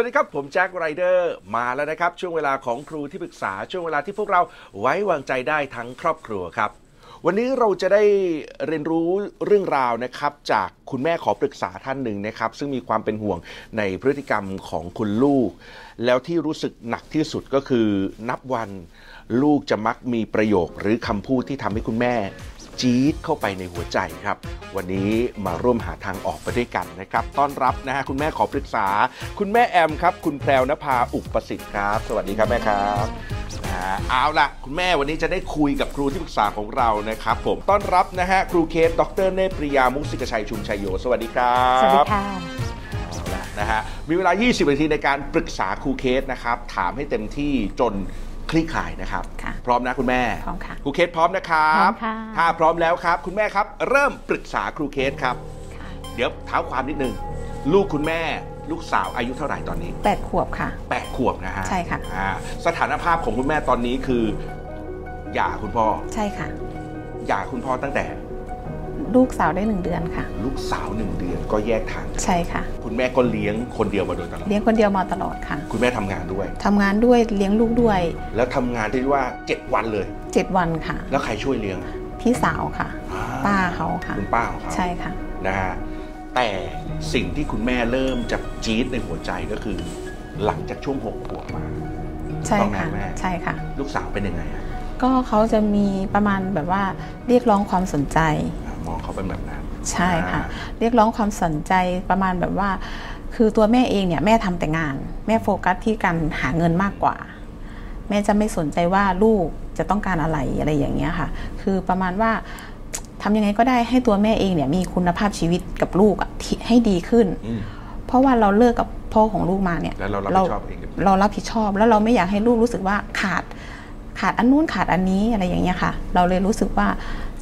วัสดีครับผมแจ็คไรเดอร์มาแล้วนะครับช่วงเวลาของครูที่ปรึกษาช่วงเวลาที่พวกเราไว้วางใจได้ทั้งครอบครัวครับวันนี้เราจะได้เรียนรู้เรื่องราวนะครับจากคุณแม่ขอปรึกษาท่านหนึ่งนะครับซึ่งมีความเป็นห่วงในพฤติกรรมของคุณลูกแล้วที่รู้สึกหนักที่สุดก็คือนับวันลูกจะมักมีประโยคหรือคำพูดที่ทำให้คุณแม่จี๊ดเข้าไปในหัวใจครับวันนี้มาร่วมหาทางออกไปด้วยกันนะครับต้อนรับนะฮะคุณแม่ขอปรึกษาคุณแม่แอมครับคุณแพรวนภาอุปสิทธิ์ครับสวัสดีครับแม่ครับเอาล่ะคุณแม่วันนี้จะได้คุยกับครูที่ปรึกษาของเรานะครับผมต้อนรับนะฮะครูเคสดร.เนตรปริยามุสิกชัยชุมชัยโยสวัสดีครับสวัสดีค่ะเอาล่ะนะฮะมีเวลา20นาทีในการปรึกษาครูเคสนะครับถามให้เต็มที่จนคลี่คลายนะครับพร้อมนะคุณแม่พร้อมค่ะครูเคสพร้อมนะครับถ้าพร้อมแล้วครับคุณแม่ครับเริ่มปรึกษาครูเคสครับเดี๋ยวเท้าความนิดนึงลูกคุณแม่ลูกสาวอายุเท่าไหร่ตอนนี้8ขวบค่ะ8ขวบนะฮะใช่ค่ะสถานภาพของคุณแม่ตอนนี้คือหย่าคุณพ่อใช่ค่ะหย่าคุณพ่อตั้งแต่ลูกสาวได้1เดือนค่ะลูกสาว1เดือนก็แยกทางใช่ค่ะคุณแม่ก็เลี้ยงคนเดียวมาโดยตลอดเลี้ยงคนเดียวมาตลอดค่ะคุณแม่ทำงานด้วยเลี้ยงลูกด้วยแล้วทำงานได้ว่า7วันเลย7วันค่ะแล้วใครช่วยเลี้ยงพี่สาวค่ะป้าเขาค่ะคุณป้าของเขาใช่ค่ะนะฮะแต่สิ่งที่คุณแม่เริ่มจับจี๊ดในหัวใจก็คือหลังจากช่วง6ขวบมาใช่ค่ะใช่ค่ะลูกสาวเป็นยังไงก็เขาจะมีประมาณแบบว่าเรียกร้องความสนใจมองเขาเป็นแบบนั้นใช่ค่ะเรียกร้องความสนใจประมาณแบบว่าคือตัวแม่เองเนี่ยแม่ทำแต่งานแม่โฟกัสที่การหาเงินมากกว่าแม่จะไม่สนใจว่าลูกจะต้องการอะไรอะไรอย่างเงี้ยค่ะคือประมาณว่าทำยังไงก็ได้ให้ตัวแม่เองเนี่ยมีคุณภาพชีวิตกับลูกให้ดีขึ้นเพราะว่าเราเลิกกับพ่อของลูกมาเนี่ยแล้วเรารับผิดชอบเองเรารับผิดชอบแล้วเราไม่อยากให้ลูกรู้สึกว่าขาดอันนู้นขาดอันนี้อะไรอย่างเงี้ยค่ะเราเลยรู้สึกว่า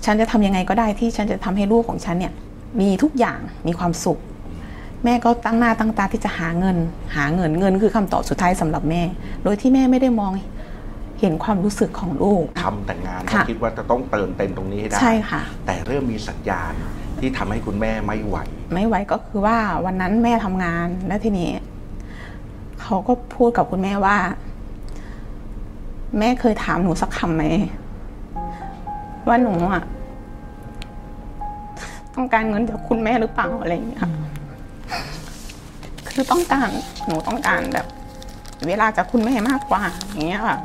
ฉันจะทำยังไงก็ได้ที่ฉันจะทำให้ลูกของฉันเนี่ยมีทุกอย่างมีความสุขแม่ก็ตั้งหน้าตั้งตาที่จะหาเงินคือคำตอบสุดท้ายสำหรับแม่โดยที่แม่ไม่ได้มองเห็นความรู้สึกของลูกทำแต่งงานคิดว่าจะต้องเติมเต็มตรงนี้ให้ได้ใช่ค่ะแต่เริ่มมีสัญญาณที่ทำให้คุณแม่ไม่ไหวก็คือว่าวันนั้นแม่ทำงานแล้วทีนี้เขาก็พูดกับคุณแม่ว่าแม่เคยถามหนูสักคำไหมว่าหนูอ่ะต้องการเงินจากคุณแม่หรือเปล่าอะไรอย่างเงี้ยคือต้องการหนูต้องการแบบเวลาจากคุณแม่มากกว่าอย่างเงี้ยค่ะ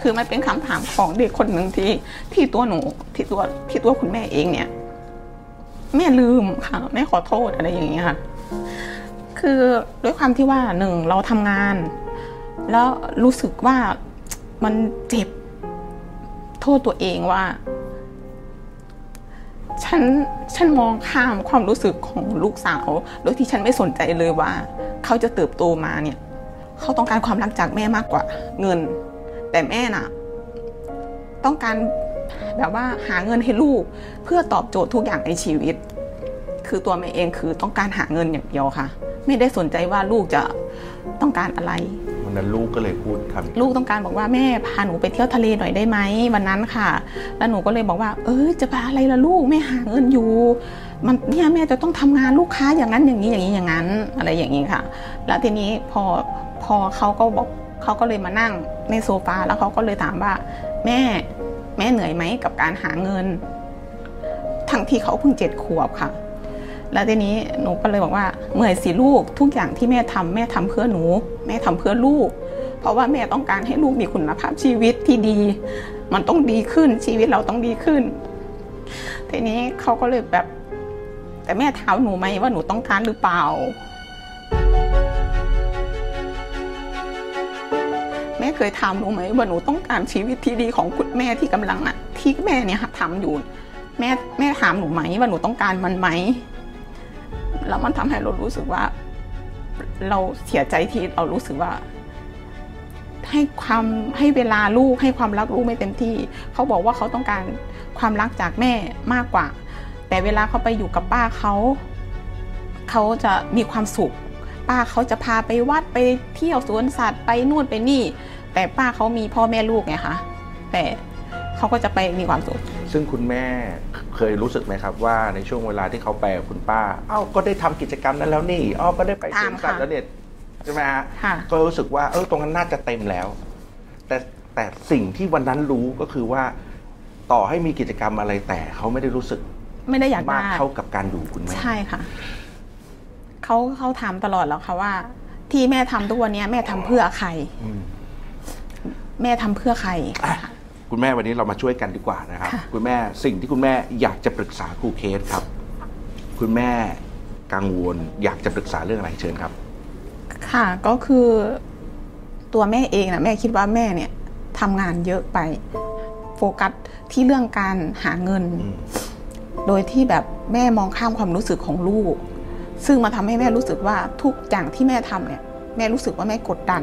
คือมันเป็นคำถามของเด็กคนหนึ่งที่ตัวหนูที่ตัวคุณแม่เองเนี่ยแม่ลืมค่ะแม่ขอโทษอะไรอย่างเงี้ยค่ะคือด้วยความที่ว่าหนึ่งเราทำงานแล้วรู้สึกว่ามันเจ็บโทษตัวเองว่าฉันมองข้ามความรู้สึกของลูกสาวโดยที่ฉันไม่สนใจเลยว่าเขาจะเติบโตมาเนี่ยเขาต้องการความรักจากแม่มากกว่าเงินแต่แม่น่ะต้องการแบบว่าหาเงินให้ลูกเพื่อตอบโจทย์ทุกอย่างในชีวิตคือตัวแม่เองคือต้องการหาเงินอย่างเดียวค่ะไม่ได้สนใจว่าลูกจะต้องการอะไรวันนั้นลูกก็เลยพูดครับลูกต้องการบอกว่าแม่พาหนูไปเที่ยวทะเลหน่อยได้ไหมวันนั้นค่ะแล้วหนูก็เลยบอกว่าจะพาอะไรล่ะลูกแม่หาเงินอยู่มันเนี่ยแม่จะต้องทำงานลูกค้าอย่างนั้นอย่างนี้อย่างนี้อย่างนั้นอะไรอย่างนี้ค่ะแล้วทีนี้พอเขาก็บอกเขาก็เลยมานั่งในโซฟาแล้วเขาก็เลยถามว่าแม่เหนื่อยไหมกับการหาเงินทั้งที่เขาเพิ่ง7ขวบค่ะแล้วทีนี้หนูก็เลยบอกว่าเหนื่อยสิลูกทุกอย่างที่แม่ทำเพื่อหนูแม่ทำเพื่อลูกเพราะว่าแม่ต้องการให้ลูกมีคุณภาพชีวิตที่ดีมันต้องดีขึ้นชีวิตเราต้องดีขึ้นทีนี้เขาก็เลยแบบแต่แม่ถามหนูไหมว่าหนูต้องการหรือเปล่าแม่เคยถามหนูไหมว่าหนูต้องการชีวิตที่ดีของคุณแม่ที่กำลังที่แม่เนี่ยทำอยู่แม่ถามหนูไหมว่าหนูต้องการมันไหมแล้วมันทำให้เรารู้สึกว่าเราเสียใจที่เรารู้สึกว่าให้เวลาลูกให้ความรักลูกไม่เต็มที่เขาบอกว่าเขาต้องการความรักจากแม่มากกว่าแต่เวลาเขาไปอยู่กับป้าเขาจะมีความสุขป้าเขาจะพาไปวัดไปเที่ยวสวนสัตว์ไปนู่นไปนี่แต่ป้าเขามีพ่อแม่ลูกไงคะแต่เขาก็จะไปมีความสุขซึ่งคุณแม่เคยรู้สึกไหมครับว่าในช่วงเวลาที่เขาไปกับคุณป้าก็ได้ทำกิจกรรมนั้นแล้วนี่ก็ได้ไปสวนสัตว์แล้วเนี่ย ใช่ไหมฮะก็รู้สึกว่าตรงนั้นน่าจะเต็มแล้วแต่สิ่งที่วันนั้นรู้ก็คือว่าต่อให้มีกิจกรรมอะไรแต่เขาไม่ได้รู้สึกไม่ได้อยากมากเท่ากับการอยู่คุณแม่ใช่ค่ะเขาถามตลอดแล้วค่ะว่าที่แม่ทำทุกวันนี้แม่ทำเพื่อใครแม่ทำเพื่อใครคุณแม่วันนี้เรามาช่วยกันดีกว่านะครับคุณแม่สิ่งที่คุณแม่อยากจะปรึกษาครูเคสครับคุณแม่กังวลอยากจะปรึกษาเรื่องอะไรเชิญครับค่ะก็คือตัวแม่เองนะแม่คิดว่าแม่เนี่ยทำงานเยอะไปโฟกัสที่เรื่องการหาเงินโดยที่แบบแม่มองข้ามความรู้สึกของลูกซึ่งมาทำให้แม่รู้สึกว่าทุกอย่างที่แม่ทำเนี่ยแม่รู้สึกว่าแม่กดดัน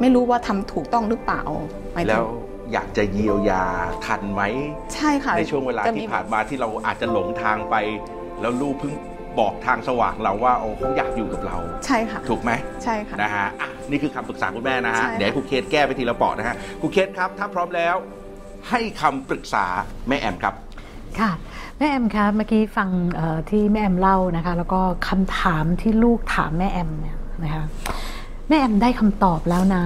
ไม่รู้ว่าทำถูกต้องหรือเปล่าแล้วอยากจะเยียวยาทันไหมใช่ค่ะในช่วงเวลาที่ผ่านมาที่เราอาจจะหลงทางไปแล้วลูกเพิ่งบอกทางสว่างเราว่าเขาอยากอยู่กับเราใช่ค่ะถูกไหมใช่ค่ะนะฮะนี่คือคำปรึกษาคุณแม่นะฮะเดี๋ยวครูเคสแก้ไปทีละเปาะนะฮะครูเคสครับถ้าพร้อมแล้วให้คำปรึกษาแม่แอมครับค่ะแม่แอมคะเมื่อกี้ฟังที่แม่แอมเล่านะคะแล้วก็คำถามที่ลูกถามแม่แอมเนี่ยนะคะแม่แอมได้คำตอบแล้วนะ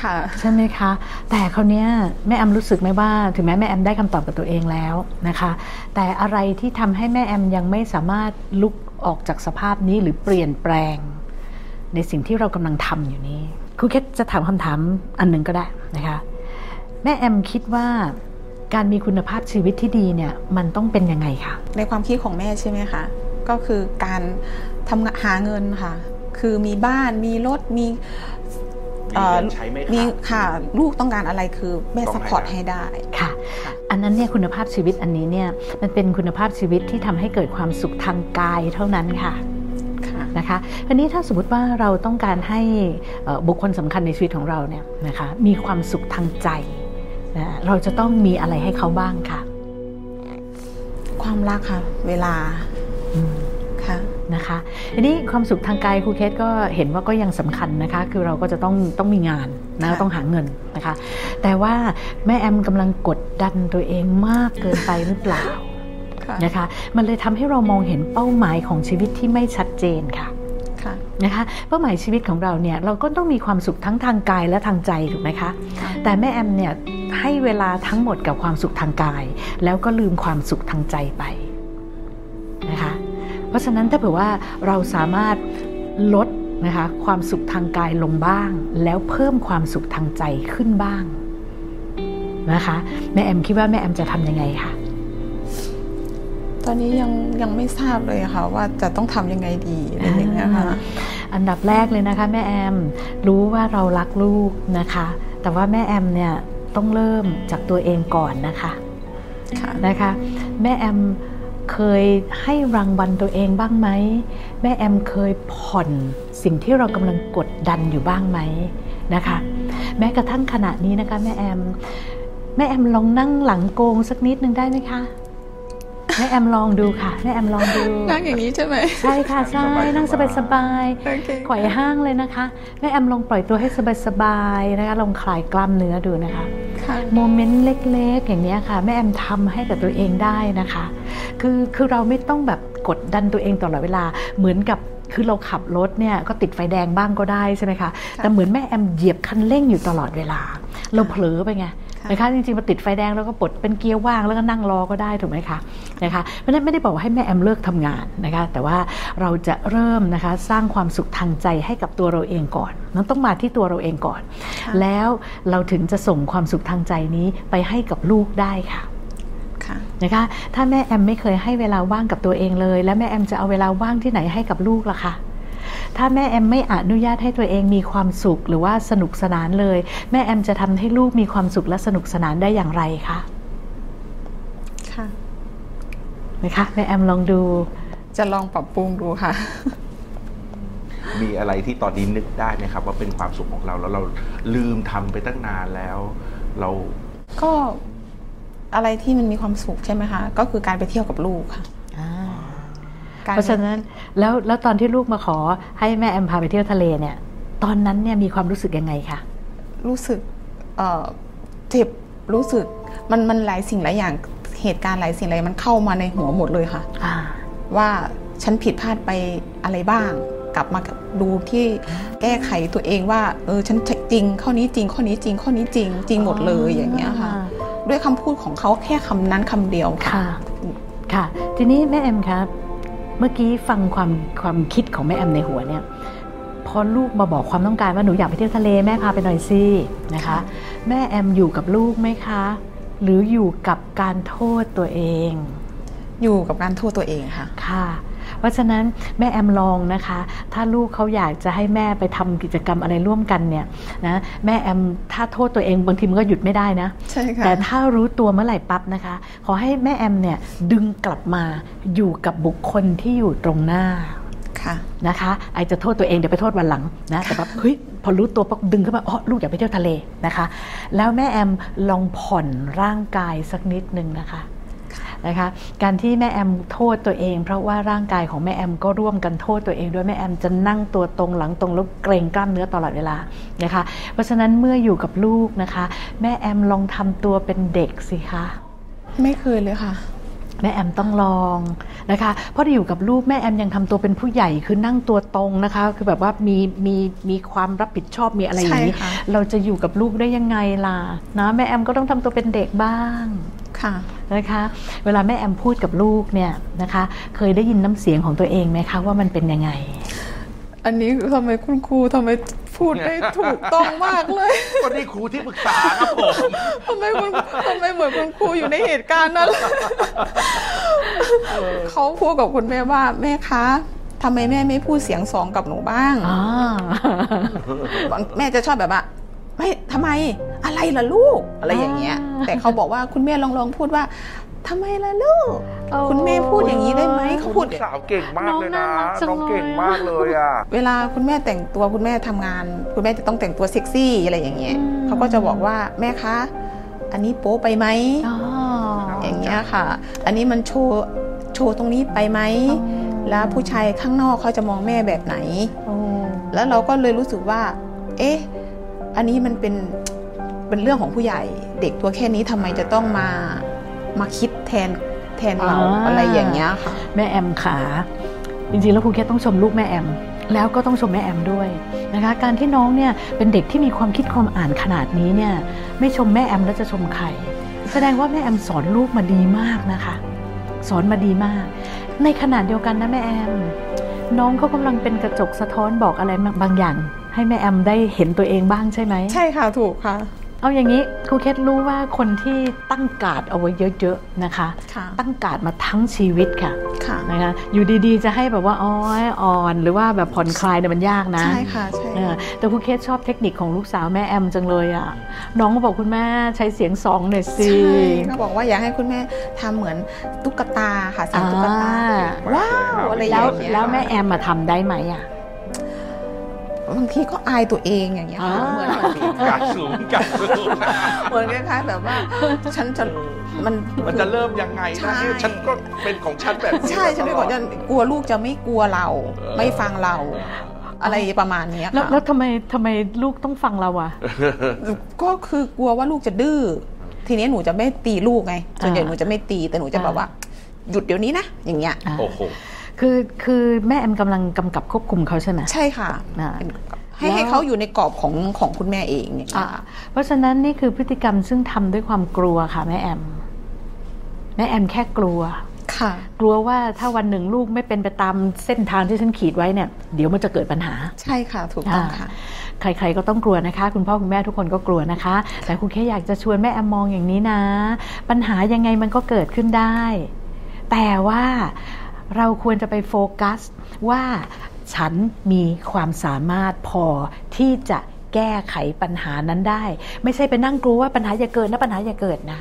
ค่ะใช่ไหมคะแต่คราวนี้แม่แอมรู้สึกไหมว่าถึงแม้แม่แอมได้คำตอบกับตัวเองแล้วนะคะแต่อะไรที่ทำให้แม่แอมยังไม่สามารถลุกออกจากสภาพนี้หรือเปลี่ยนแปลงในสิ่งที่เรากำลังทำอยู่นี้ครูเคสจะถามคำถามอันหนึ่งก็ได้นะคะแม่แอมคิดว่าการมีคุณภาพชีวิตที่ดีเนี่ยมันต้องเป็นยังไงคะในความคิดของแม่ใช่ไหมคะก็คือการทำงานหาเงินค่ะคือมีบ้านมีรถมีมีค่ะลูกต้องการอะไรคือแม่ซัพพอร์ตให้ได้ค่ะอันนั้นเนี่ยคุณภาพชีวิตอันนี้เนี่ยมันเป็นคุณภาพชีวิตที่ทำให้เกิดความสุขทางกายเท่านั้นค่ะนะคะอันนี้ถ้าสมมติว่าเราต้องการให้บุคคลสำคัญในชีวิตของเราเนี่ยนะคะมีความสุขทางใจนะเราจะต้องมีอะไรให้เขาบ้างค่ะความรักค่ะเวลาค่ะนะคะทีนี้ความสุขทางกายครูเคสก็เห็นว่าก็ยังสำคัญนะคะคือเราก็จะต้องมีงานนะต้องหาเงินนะคะแต่ว่าแม่แอมกำลังกดดันตัวเองมากเกินไปหรือเปล่านะคะมันเลยทำให้เรามองเห็นเป้าหมายของชีวิตที่ไม่ชัดเจนค่ะนะคะเป้าหมายชีวิตของเราเนี่ยเราก็ต้องมีความสุขทั้งทางกายและทางใจถูกไหมคะแต่แม่แอมเนี่ยให้เวลาทั้งหมดกับความสุขทางกายแล้วก็ลืมความสุขทางใจไปนะคะเพราะฉะนั้นถ้าเผื่อว่าเราสามารถลดนะคะความสุขทางกายลงบ้างแล้วเพิ่มความสุขทางใจขึ้นบ้างนะคะแม่แอมคิดว่าแม่แอมจะทำยังไงคะตอนนี้ยังไม่ทราบเลยค่ะว่าจะต้องทำยังไงดีอะไรอย่างเงี้ยค่ะอันดับแรกเลยนะคะแม่แอมรู้ว่าเรารักลูกนะคะแต่ว่าแม่แอมเนี่ยต้องเริ่มจากตัวเองก่อนนะคะนะคะแม่แอมเคยให้รางวัลตัวเองบ้างไหมแม่แอมเคยผ่อนสิ่งที่เรากำลังกดดันอยู่บ้างไหมนะคะแม้กระทั่งขณะนี้นะคะแม่แอมลองนั่งหลังโกงสักนิดนึงได้ไหมคะแม่แอมลองดูค่ะแม่แอมลองดูนั่งอย่างนี้ใช่ไหมใช่ค่ะใช่นั่งสบายๆไขว่ห้างเลยนะคะแม่แอมลองปล่อยตัวให้สบายๆนะคะลองคลายกล้ามเนื้อดูนะคะโมเมนต์เล็กๆอย่างนี้ค่ะแม่แอมทำให้กับตัวเองได้นะคะคือเราไม่ต้องแบบกดดันตัวเองตลอดเวลาเหมือนกับคือเราขับรถเนี่ยก็ติดไฟแดงบ้างก็ได้ใช่ไหมคะแต่เหมือนแม่แอมเหยียบคันเร่งอยู่ตลอดเวลาเราเผลอไปไงนะคะจริงๆมาติดไฟแดงแล้วก็ปลดเป็นเกียร์ว่างแล้วก็นั่งรอก็ได้ถูกไหมคะนะคะเพราะฉะนั้นไม่ได้บอกให้แม่แอมเลิกทำงานนะคะแต่ว่าเราจะเริ่มนะคะสร้างความสุขทางใจให้กับตัวเราเองก่อนนั่นต้องมาที่ตัวเราเองก่อนแล้วเราถึงจะส่งความสุขทางใจนี้ไปให้กับลูกได้ค่ะนะคะถ้าแม่แอมไม่เคยให้เวลาว่างกับตัวเองเลยแล้วแม่แอมจะเอาเวลาว่างที่ไหนให้กับลูกล่ะคะถ้าแม่แอมไม่อนุญาตให้ตัวเองมีความสุขหรือว่าสนุกสนานเลยแม่แอมจะทำให้ลูกมีความสุขและสนุกสนานได้อย่างไรคะค่ะนะคะแม่แอมลองดูจะลองปรับปรุงดูค่ะมีอะไรที่ตอนนี้นึกได้ไหมครับว่าเป็นความสุขของเราแล้วเราลืมทำไปตั้งนานแล้วเราก็อะไรที่มันมีความสุขใช่ไหมคะก็คือการไปเที่ยวกับลูกค่ะเพราะฉะนั้นแล้วตอนที่ลูกมาขอให้แม่แอมพาไปเที่ยวทะเลเนี่ยตอนนั้นเนี่ยมีความรู้สึกยังไงคะรู้สึกเจ็บรู้สึกมันหลายสิ่งหลายอย่างเหตุการณ์หลายสิ่งอะไรมันเข้ามาในหัวหมดเลยค่ะว่าฉันผิดพลาดไปอะไรบ้างกลับมา ดูที่แก้ไขตัวเองว่าฉันจริงข้อนี้จริงข้อนี้จริงข้อนี้จริงจริงหมดเลยอย่างเงี้ยค่ะด้วยคำพูดของเขาแค่คำนั้นคำเดียวค่ะค่ะทีนี้แม่แอมครับเมื่อกี้ฟังความคิดของแม่แอมในหัวเนี่ยพอลูกมาบอกความต้องการว่าหนูอยากไปเที่ยวทะเลแม่พาไปหน่อยสินะคะแม่แอมอยู่กับลูกไหมคะหรืออยู่กับการโทษตัวเองอยู่กับการโทษตัวเองค่ะค่ะเพราะฉะนั้นแม่แอมลองนะคะถ้าลูกเขาอยากจะให้แม่ไปทำกิจกรรมอะไรร่วมกันเนี่ยนะแม่แอมถ้าโทษตัวเองบางทีมันก็หยุดไม่ได้นะใช่ค่ะแต่ถ้ารู้ตัวเมื่อไหร่ปั๊บนะคะขอให้แม่แอมเนี่ยดึงกลับมาอยู่กับบุคคลที่อยู่ตรงหน้าค่ะนะคะไอจะโทษตัวเองเดี๋ยวไปโทษวันหลังนะแต่แบบเฮ้ยพอรู้ตัวปั๊บดึงขึ้นมาอ๋อลูกอยากไปเที่ยวทะเลนะคะแล้วแม่แอมลองผ่อนร่างกายสักนิดนึงนะคะนะคะการที่แม่แอมโทษตัวเองเพราะว่าร่างกายของแม่แอมก็ร่วมกันโทษตัวเองด้วยแม่แอมจะนั่งตัวตรงหลังตรงแล้วเกรงกล้ามเนื้อตลอดเวลานะคะเพราะฉะนั้นเมื่ออยู่กับลูกนะคะแม่แอมลองทำตัวเป็นเด็กสิคะไม่เคยเลยค่ะแม่แอมต้องลองนะคะเพราะอยู่กับลูกแม่แอมยังทำตัวเป็นผู้ใหญ่คือนั่งตัวตรงนะคะคือแบบว่ามีความรับผิดชอบมีอะไรอย่างนี้เราจะอยู่กับลูกได้ยังไงล่ะนะแม่แอมก็ต้องทำตัวเป็นเด็กบ้างค่ะนะคะเวลาแม่แอมพูดกับลูกเนี่ยนะคะเคยได้ยินน้ำเสียงของตัวเองไหมคะว่ามันเป็นยังไงอันนี้ทำไมคุณครูทำไมพูดได้ถูกต้องมากเลยวันนี้ครูที่ปรึกษาครับผมทำไมเหมือนคุณครูอยู่ในเหตุการณ์นั้นเขาพูดกับคุณแม่ว่าแม่คะทำไมแม่ไม่พูดเสียงสองกับหนูบ้างแม่จะชอบแบบว่าไม่ทำไมอะไรล่ะลูกอะไรอย่างเงี้ยแต่เขาบอกว่าคุณแม่ลองพูดว่าทำไมล่ะลูกคุณแม่พูดอย่างนี้ได้ไหมเขาพูดสาวเก่งมากเลยนะน้องเก่งมากเลยอ่ะเวลาคุณแม่แต่งตัวคุณแม่ทำงานคุณแม่จะต้องแต่งตัวเซ็กซี่อะไรอย่างเงี้ยเขาก็จะบอกว่าแม่คะอันนี้โป๊ไปไหมอย่างเงี้ยค่ะอันนี้มันโชว์ตรงนี้ไปไหมแล้วผู้ชายข้างนอกเขาจะมองแม่แบบไหนแล้วเราก็เลยรู้สึกว่าเอ๊ะอันนี้มันเป็นเรื่องของผู้ใหญ่เด็กตัวแค่นี้ทำไมจะต้องมาคิดแทนเรา อะไรอย่างเงี้ยค่ะแม่แอมขาจริงๆแล้วครูแค่ต้องชมลูกแม่แอมแล้วก็ต้องชมแม่แอมด้วยนะคะการที่น้องเนี่ยเป็นเด็กที่มีความคิดความอ่านขนาดนี้เนี่ยไม่ชมแม่แอมแล้วจะชมใครแสดงว่าแม่แอมสอนลูกมาดีมากนะคะสอนมาดีมากในขณะเดียวกันนะแม่แอมน้องเขากำลังเป็นกระจกสะท้อนบอกอะไรบางอย่างให้แม่แอมได้เห็นตัวเองบ้างใช่ไหมใช่ค่ะถูกค่ะเอาอย่างนี้ครูเคทรู้ว่าคนที่ตั้งการ์ดเอาไว้เยอะๆนะคะตั้งการ์ดมาทั้งชีวิตค่ะนะคะอยู่ดีๆจะให้แบบว่าอ้อยอ่อนหรือว่าแบบผ่อนคลายเนี่ยมันยากนะใช่ค่ะใช่แต่ครูเคทชอบเทคนิคของลูกสาวแม่แอมจังเลยอ่ะน้องก็บอกคุณแม่ใช้เสียงสองหน่อยสิเขาบอกว่าอยากให้คุณแม่ทำเหมือนตุ๊กตาค่ะสามตุ๊กตาว้าวอะไรอย่างเงี้ยแล้วแม่แอมมาทำได้ไหมอ่ะบางทีก็อายตัวเองอย่างเงี้ยเหมือนกัดสูงเหมือนคล้ายๆแบบว่าฉันมันจะเริ่มยังไงนะฉันก็เป็นของฉันแบบใช่ฉันเป็นของฉันกลัวลูกจะไม่กลัวเราไม่ฟังเราอะไรประมาณนี้ค่ะแล้วทำไมลูกต้องฟังเราอ่ะก็คือกลัวว่าลูกจะดื้อทีนี้หนูจะไม่ตีลูกไงส่วนใหญ่หนูจะไม่ตีแต่หนูจะแบบว่าหยุดเดี๋ยวนี้นะอย่างเงี้ยโอ้โหคือแม่แอมกำลังกำกับควบคุมเขาใช่ไหมใช่ค่ะให้เขาอยู่ในกรอบของคุณแม่เองเนี่ยเพราะฉะนั้นนี่คือพฤติกรรมซึ่งทำด้วยความกลัวค่ะแม่แอมแค่กลัวค่ะกลัวว่าถ้าวันหนึ่งลูกไม่เป็นไปตามเส้นทางที่ฉันขีดไว้เนี่ยเดี๋ยวมันจะเกิดปัญหาใช่ค่ะถูกต้องค่ะใครๆก็ต้องกลัวนะคะคุณพ่อคุณแม่ทุกคนก็กลัวนะคะแต่คุณแค่อยากจะชวนแม่แอมมองอย่างนี้นะปัญหายังไงมันก็เกิดขึ้นได้แต่ว่าเราควรจะไปโฟกัสว่าฉันมีความสามารถพอที่จะแก้ไขปัญหานั้นได้ไม่ใช่ไปนั่งกลัวว่าปัญหาอย่าเกิดนะปัญหาอย่าเกิดนะ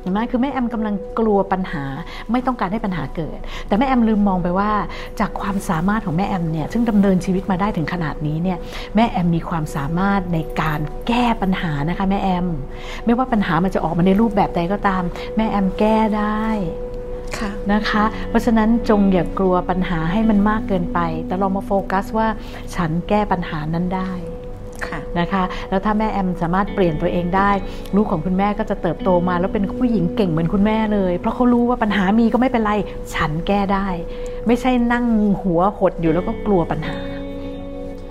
เห็นไหมคือแม่แอมกำลังกลัวปัญหาไม่ต้องการให้ปัญหาเกิดแต่แม่แอมลืมมองไปว่าจากความสามารถของแม่แอมเนี่ยซึ่งดำเนินชีวิตมาได้ถึงขนาดนี้เนี่ยแม่แอมมีความสามารถในการแก้ปัญหานะคะแม่แอมไม่ว่าปัญหามันจะออกมาในรูปแบบใดก็ตามแม่แอมแก้ได้นะคะเพราะฉะนั้นจงอย่ากลัวปัญหาให้มันมากเกินไปแต่ลองมาโฟกัสว่าฉันแก้ปัญหานั้นได้นะคะแล้วถ้าแม่แอมสามารถเปลี่ยนตัวเองได้ลูกของคุณแม่ก็จะเติบโตมาแล้วเป็นผู้หญิงเก่งเหมือนคุณแม่เลยเพราะเขารู้ว่าปัญหามีก็ไม่เป็นไรฉันแก้ได้ไม่ใช่นั่งหัวหดอยู่แล้วก็กลัวปัญหา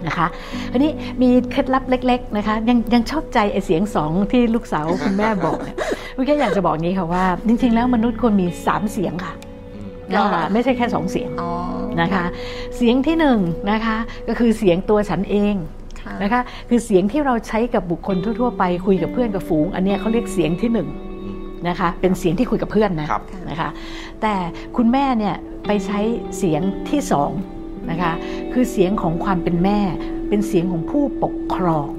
นะคะอันนี้มีเคล็ดลับเล็กๆนะคะยังชอบใจไอเสียงสองที่ลูกสาวคุณแม่บอกเมื่อกี้อยากจะบอกนี้ค่ะว่าจริงๆแล้วมนุษย์ควรมี3เสียงค่ะไม่ใช่แค่2เสียงนะคะเสียงที่1นะคะก็คือเสียงตัวฉันเองนะคะคือเสียงที่เราใช้กับบุคคลทั่วๆไปคุยกับเพื่อนกับฝูงอันนี้เขาเรียกเสียงที่1นะคะเป็นเสียงที่คุยกับเพื่อนนะคะแต่คุณแม่เนี่ยไปใช้เสียงที่2นะคะคือเสียงของความเป็นแม่เป็นเสียงของผู้ปกครอง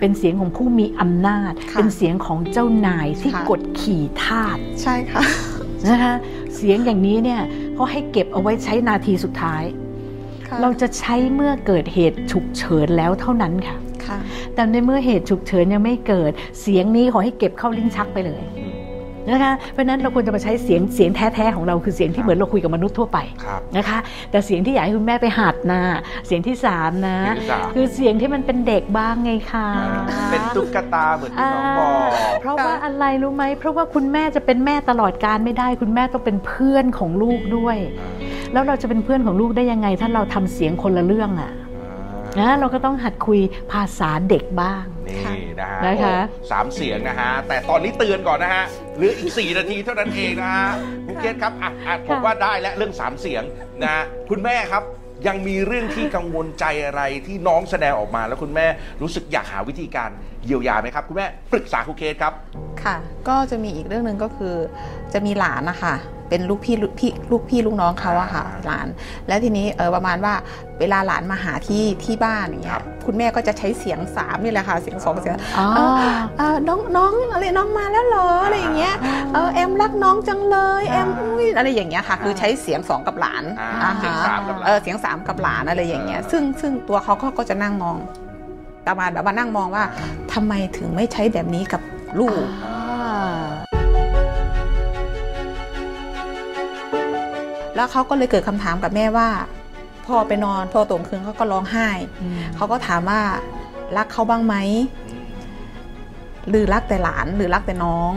เป็นเสียงของผู้มีอำนาจเป็นเสียงของเจ้านายที่กดขี่ทาสใช่ค่ะนะคะเสียงอย่างนี้เนี่ยเขาให้เก็บเอาไว้ใช้นาทีสุดท้ายเราจะใช้เมื่อเกิดเหตุฉุกเฉินแล้วเท่านั้นค่ะแต่ในเมื่อเหตุฉุกเฉินยังไม่เกิดเสียงนี้ขอให้เก็บเข้าลิ้นชักไปเลยนะคะเพราะนั้นเราควรจะมาใช้เสียงแท้ๆของเราคือเสียงที่เหมือนเราคุยกับมนุษย์ทั่วไปนะคะแต่เสียงที่อยากให้คุณแม่ไปหัดนะเสียงที่3นะคือเสียงที่มันเป็นเด็กบ้างไงคะเป็นตุ๊กตาเหมือนที่น้องบอกเพราะว่าอะไรรู้ไหมเพราะว่าคุณแม่จะเป็นแม่ตลอดกาลไม่ได้คุณแม่ต้องเป็นเพื่อนของลูกด้วยแล้วเราจะเป็นเพื่อนของลูกได้ยังไงถ้าเราทำเสียงคนละเรื่องอะนะเราก็ต้องหัดคุยภาษาเด็กบ้างนี่นะฮะนะคะ3เสียงนะฮะแต่ตอนนี้เตือนก่อนนะฮะหรืออีก4นาทีเท่านั้นเองนะฮะคุณเกศครับผมว่าได้และเรื่อง3เสียงนะคุณแม่ครับยังมีเรื่องที่กังวลใจอะไรที่น้องแสดงออกมาแล้วคุณแม่รู้สึกอยากหาวิธีการเยียวยาไหมครับคุณแม่ปรึกษาคุณเกศครับค่ะก็จะมีอีกเรื่องหนึ่งก็คือจะมีหลานนะคะเป็นลูกพี่ลูกน้องเขาอะค่ะหลานแล้วทีนี้ประมาณว่าเวลาหลานมาหาที่บ้านอย่างเงี้ยคุณแม่ก็จะใช้เสียง3นี่แหละค่ะเสียง2เสียงน้องอะไรน้องมาแล้วเหรออะไรอย่างเงี้ยแอมรักน้องจังเลยแอมอุ้ยอะไรอย่างเงี้ยค่ะคือใช้เสียง2กับหลานเสียง3กับหลานเสียง3กับหลานอะไรอย่างเงี้ยซึ่งตัวเขาก็จะนั่งมองประมาณแบบว่านั่งมองว่าทำไมถึงไม่ใช้แบบนี้กับลูกแล้วเขาก็เลยเกิดคำถามกับแม่ว่าพอไปนอนพอตกคืนเขาก็ร้องไห้เขาก็ถามว่ารักเขาบ้างไหมหรือรักแต่หลานหรือรักแต่น้อง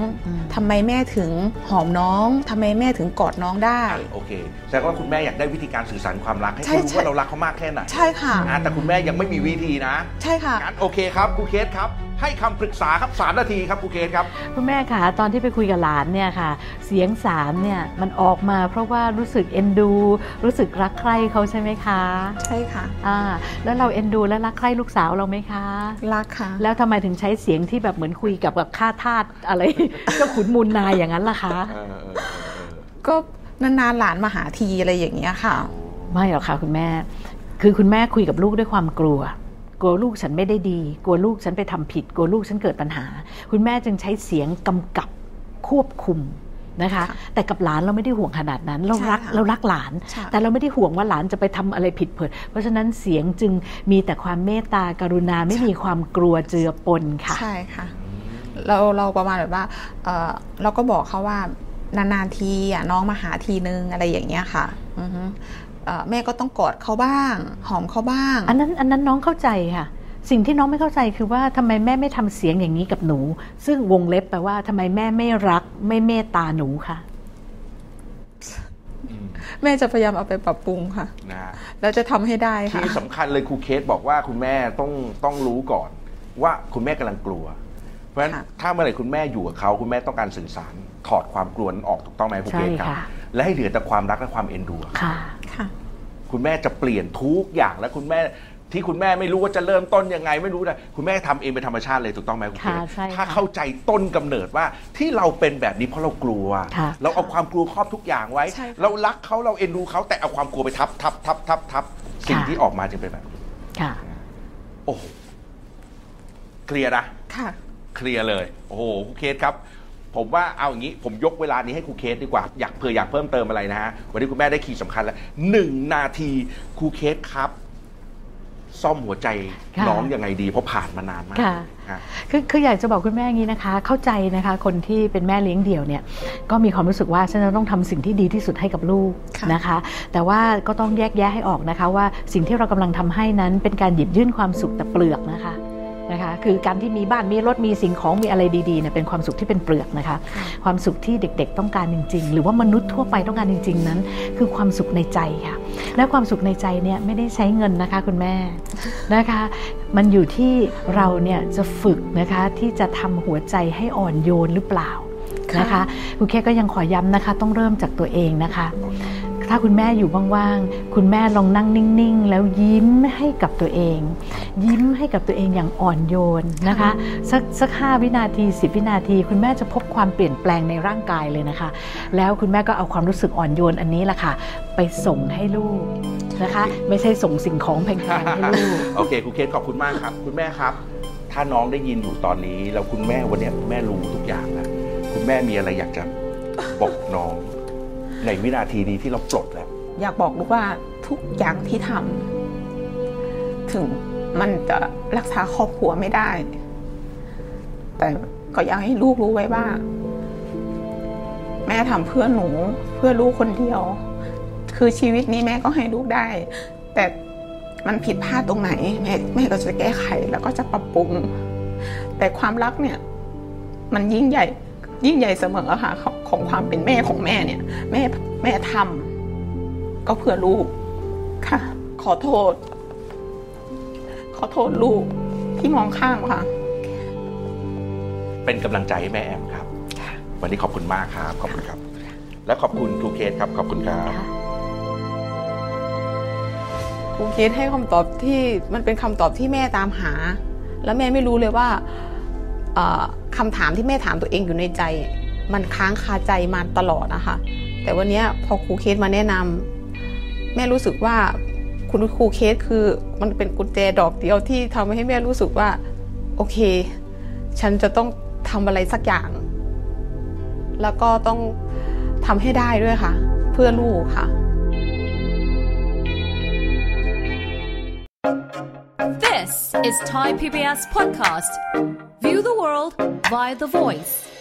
ทำไมแม่ถึงหอมน้องทำไมแม่ถึงกอดน้องได้โอเคแสดงว่าคุณแม่อยากได้วิธีการสื่อสารความรักให้เขารู้ว่าเรารักเขามากแค่ไหนใช่ค่ะแต่คุณแม่ยังไม่มีวิธีนะใช่ค่ะงั้นโอเคครับครูเคสครับให้คำปรึกษาครับ3นาทีครับครูเคสครับคุณแม่ค่ะตอนที่ไปคุยกับหลานเนี่ยค่ะเสียง3เนี่ยมันออกมาเพราะว่ารู้สึกเอ็นดูรู้สึกรักใคร่เขาใช่ไหมคะใช่ค่ะแล้วเราเอ็นดูและรักใคร่ลูกสาวเราไหมคะรักค่ะแล้วทำไมถึงใช้เสียงที่แบบเหมือนคุยกับข้าทาสอะไรเจ้าขุนมูลนายอย่างนั้นล่ะคะก็นานๆหลานมาหาทีอะไรอย่างเงี้ยค่ะไม่หรอกค่ะคุณแม่คือคุณแม่คุยกับลูกด้วยความกลัวลูกฉันไม่ได้ดีกลัวลูกฉันไปทำผิดกลัวลูกฉันเกิดปัญหาคุณแม่จึงใช้เสียงกำกับควบคุมนะคะแต่กับหลานเราไม่ได้ห่วงขนาดนั้นเรารักหลานแต่เราไม่ได้ห่วงว่าหลานจะไปทำอะไรผิดเผิดเพราะฉะนั้นเสียงจึงมีแต่ความเมตตากรุณาไม่มีความกลัวเจือปนค่ะใช่ค่ะเราประมาณแบบว่าเราก็บอกเขาว่านานๆทีน้องมาหาทีนึงอะไรอย่างเงี้ยค่ะแม่ก็ต้องกอดเขาบ้างหอมเขาบ้างอันนั้นน้องเข้าใจค่ะสิ่งที่น้องไม่เข้าใจคือว่าทำไมแม่ไม่ทำเสียงอย่างนี้กับหนูซึ่งวงเล็บแปลว่าทำไมแม่ไม่รักไม่เมตตาหนูค่ะแม่จะพยายามเอาไปปรับปรุงค่ะแล้วจะทำให้ได้ค่ะที่สำคัญเลยครูเคสบอกว่าคุณแม่ต้องรู้ก่อนว่าคุณแม่กำลังกลัวเพราะฉะนั้นถ้าเมื่อไหร่คุณแม่อยู่กับเขาคุณแม่ต้องการสื่อสารถอดความกลัวออกถูกต้องไหมครูเคสครับและให้เหลือแต่ความรักและความเอ็นดูค่ะคุณแม่จะเปลี่ยนทุกอย่างและคุณแม่ที่คุณแม่ไม่รู้ว่าจะเริ่มต้นยังไงไม่รู้นะคุณแม่ทำเองเป็นธรรมชาติเลยถูกต้องไหมคุณเกศถ้าเข้าใจต้นกำเนิดว่าที่เราเป็นแบบนี้เพราะเรากลัวเราเอาความกลัวครอบทุกอย่างไว้เรารักเขาเราเอ็นดูเขาแต่เอาความกลัวไปทับสิ่งที่ออกมาจึงเป็นแบบนี้โอ้เคลียร์นะเคลียร์เลยโอ้โหคุณเกศครับผมว่าเอาอย่างนี้ผมยกเวลานี้ให้ครูเคสดีกว่าอยากเพิ่มเติมอะไรนะฮะวันนี้คุณแม่ได้คีย์สำคัญแล้ว1นาทีครูเคสครับซ่อมหัวใจน้องยังไงดีเพราะผ่านมานานมากคืออยากจะบอกคุณแม่อย่างนี้นะคะเข้าใจนะคะคนที่เป็นแม่เลี้ยงเดี่ยวเนี่ยก็มีความรู้สึกว่าฉันต้องทำสิ่งที่ดีที่สุดให้กับลูกนะคะแต่ว่าก็ต้องแยกแยะให้ออกนะคะว่าสิ่งที่เรากำลังทำให้นั้นเป็นการหยิบยื่นความสุขแต่เปลือกนะคะ นะคะคือการที่มีบ้านมีรถมีสิ่งของมีอะไรดีๆเนี่ยเป็นความสุขที่เป็นเปลือกนะคะความสุขที่เด็กๆต้องการจริงๆหรือว่ามนุษย์ทั่วไปต้องการจริงๆนั้นคือความสุขในใจค่ะและความสุขในใจเนี่ยไม่ได้ใช้เงินนะคะคุณแม่นะคะมันอยู่ที่เราเนี่ยจะฝึกนะคะที่จะทำหัวใจให้อ่อนโยนหรือเปล่านะคะคุณแค่ก็ยังขอย้ำนะคะต้องเริ่มจากตัวเองนะคะถ้าคุณแม่อยู่ว่างๆคุณแม่ลองนั่งนิ่งๆแล้วยิ้มให้กับตัวเองยิ้มให้กับตัวเองอย่างอ่อนโยนนะคะสัก5วินาที10วินาทีคุณแม่จะพบความเปลี่ยนแปลงในร่างกายเลยนะคะแล้วคุณแม่ก็เอาความรู้สึกอ่อนโยนอันนี้แหละค่ะไปส่งให้ลูกนะคะไม่ใช่ส่งสิ่งของแพงๆให้ลูกโอเคครูเคสขอบคุณมากครับคุณแม่ครับถ้าน้องได้ยินอยู่ตอนนี้แล้วคุณแม่วันนี้คุณแม่รู้ทุกอย่างแล้วคุณแม่มีอะไรอยากจะบอกน้องในวินาทีนี้ที่เราปลดแล้วอยากบอกลูกว่าทุกอย่างที่ทำถึงมันจะรักษาครอบครัวไม่ได้แต่ก็อยากให้ลูกรู้ไว้ว่าแม่ทำเพื่อหนูเพื่อลูกคนเดียวคือชีวิตนี้แม่ก็ให้ลูกได้แต่มันผิดพลาดตรงไหนแม่ก็จะแก้ไขแล้วก็จะปรับปรุงแต่ความรักเนี่ยมันยิ่งใหญ่เสมอค่ะของความเป็นแม่ของแม่เนี่ยแม่ทำก็เพื่อลูกค่ะขอโทษลูกที่มองข้ามค่ะเป็นกำลังใจให้แม่แอมครับวันนี้ขอบคุณมากครับขอบคุณครับและขอบคุณครูเคสครับขอบคุณครับครูเคสให้คำตอบที่มันเป็นคำตอบที่แม่ตามหาแล้วแม่ไม่รู้เลยว่าคำถามที่แม่ถามตัวเองอยู่ในใจมันค้างคาใจมาตลอดนะคะแต่วันนี้พอครูเคสมาแนะนำแม่รู้สึกว่าคุณครูเคสคือมันเป็นกุญแจดอกเดียวที่ทำให้แม่รู้สึกว่าโอเคฉันจะต้องทำอะไรสักอย่างแล้วก็ต้องทำให้ได้ด้วยค่ะเพื่อลูกค่ะ This is Thai PBS podcast View the world via the voice